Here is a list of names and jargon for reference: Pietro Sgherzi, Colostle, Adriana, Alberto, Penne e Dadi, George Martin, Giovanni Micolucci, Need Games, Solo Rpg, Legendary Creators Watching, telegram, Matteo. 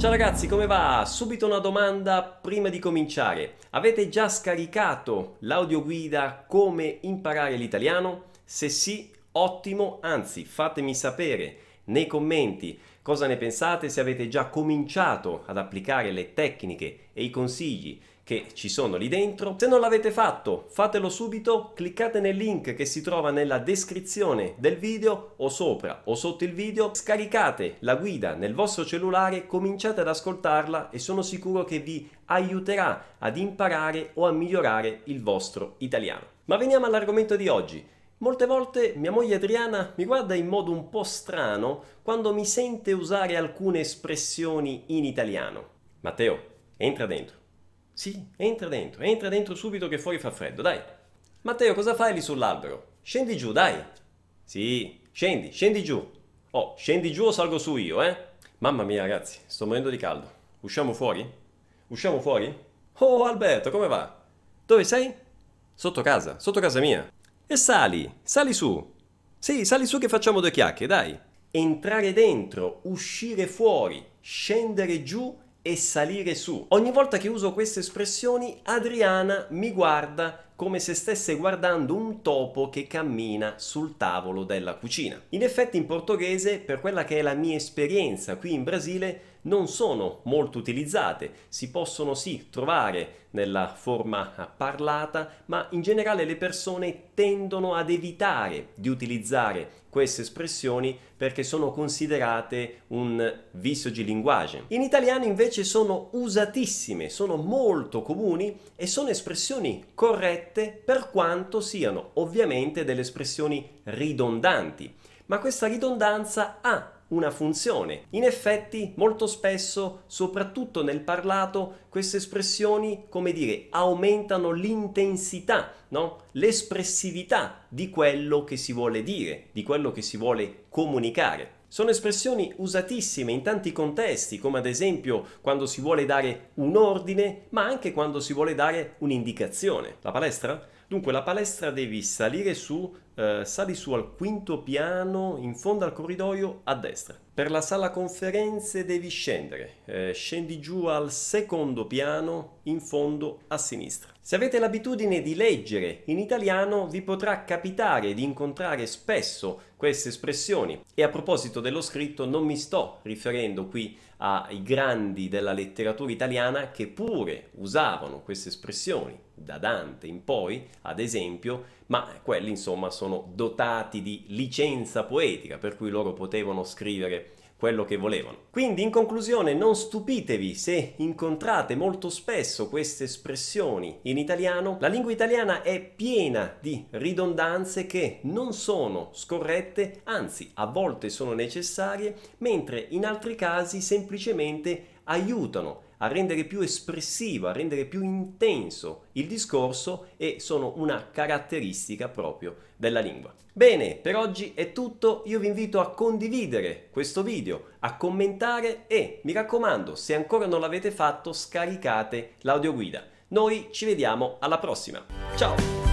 Ciao ragazzi, come va? Subito una domanda prima di cominciare. Avete già scaricato l'audioguida Come imparare l'italiano? Se sì, ottimo, anzi fatemi sapere nei commenti cosa ne pensate, se avete già cominciato ad applicare le tecniche e i consigli che ci sono lì dentro. Se non l'avete fatto, fatelo subito, cliccate nel link che si trova nella descrizione del video o sopra o sotto il video, scaricate la guida nel vostro cellulare, cominciate ad ascoltarla e sono sicuro che vi aiuterà ad imparare o a migliorare il vostro italiano. Ma veniamo all'argomento di oggi. Molte volte mia moglie Adriana mi guarda in modo un po' strano quando mi sente usare alcune espressioni in italiano. Matteo, entra dentro. Sì, entra dentro subito che fuori fa freddo, dai. Matteo, cosa fai lì sull'albero? Scendi giù, dai. Sì, scendi giù. Oh, scendi giù o salgo su io, eh? Mamma mia, ragazzi, sto morendo di caldo. Usciamo fuori? Usciamo fuori? Oh, Alberto, come va? Dove sei? Sotto casa mia. E sali su. Sì, sali su che facciamo due chiacchiere, dai. Entrare dentro, uscire fuori, scendere giù e salire su. Ogni volta che uso queste espressioni, Adriana mi guarda come se stesse guardando un topo che cammina sul tavolo della cucina. In effetti in portoghese, per quella che è la mia esperienza qui in Brasile, non sono molto utilizzate. Si possono sì trovare nella forma parlata, ma in generale le persone tendono ad evitare di utilizzare queste espressioni perché sono considerate un vizio di linguaggio. In italiano invece sono usatissime, sono molto comuni e sono espressioni corrette per quanto siano ovviamente delle espressioni ridondanti. Ma questa ridondanza ha una funzione. In effetti molto spesso, soprattutto nel parlato, queste espressioni, come dire, aumentano l'intensità, no? L'espressività di quello che si vuole dire, di quello che si vuole comunicare. Sono espressioni usatissime in tanti contesti, come ad esempio quando si vuole dare un ordine, ma anche quando si vuole dare un'indicazione. La palestra? Dunque la palestra devi salire su, sali su al quinto piano, in fondo al corridoio, a destra. Per la sala conferenze devi scendere, scendi giù al secondo piano, in fondo a sinistra. Se avete l'abitudine di leggere in italiano vi potrà capitare di incontrare spesso queste espressioni. E a proposito dello scritto non mi sto riferendo qui ai grandi della letteratura italiana che pure usavano queste espressioni, da Dante in poi, ad esempio, ma quelli insomma sono dotati di licenza poetica, per cui loro potevano scrivere quello che volevano. Quindi in conclusione non stupitevi se incontrate molto spesso queste espressioni in italiano. La lingua italiana è piena di ridondanze che non sono scorrette, anzi a volte sono necessarie, mentre in altri casi semplicemente aiutano a rendere più espressivo, a rendere più intenso il discorso e sono una caratteristica proprio della lingua. Bene, per oggi è tutto, io vi invito a condividere questo video, a commentare e mi raccomando, se ancora non l'avete fatto, scaricate l'audioguida. Noi ci vediamo alla prossima, ciao!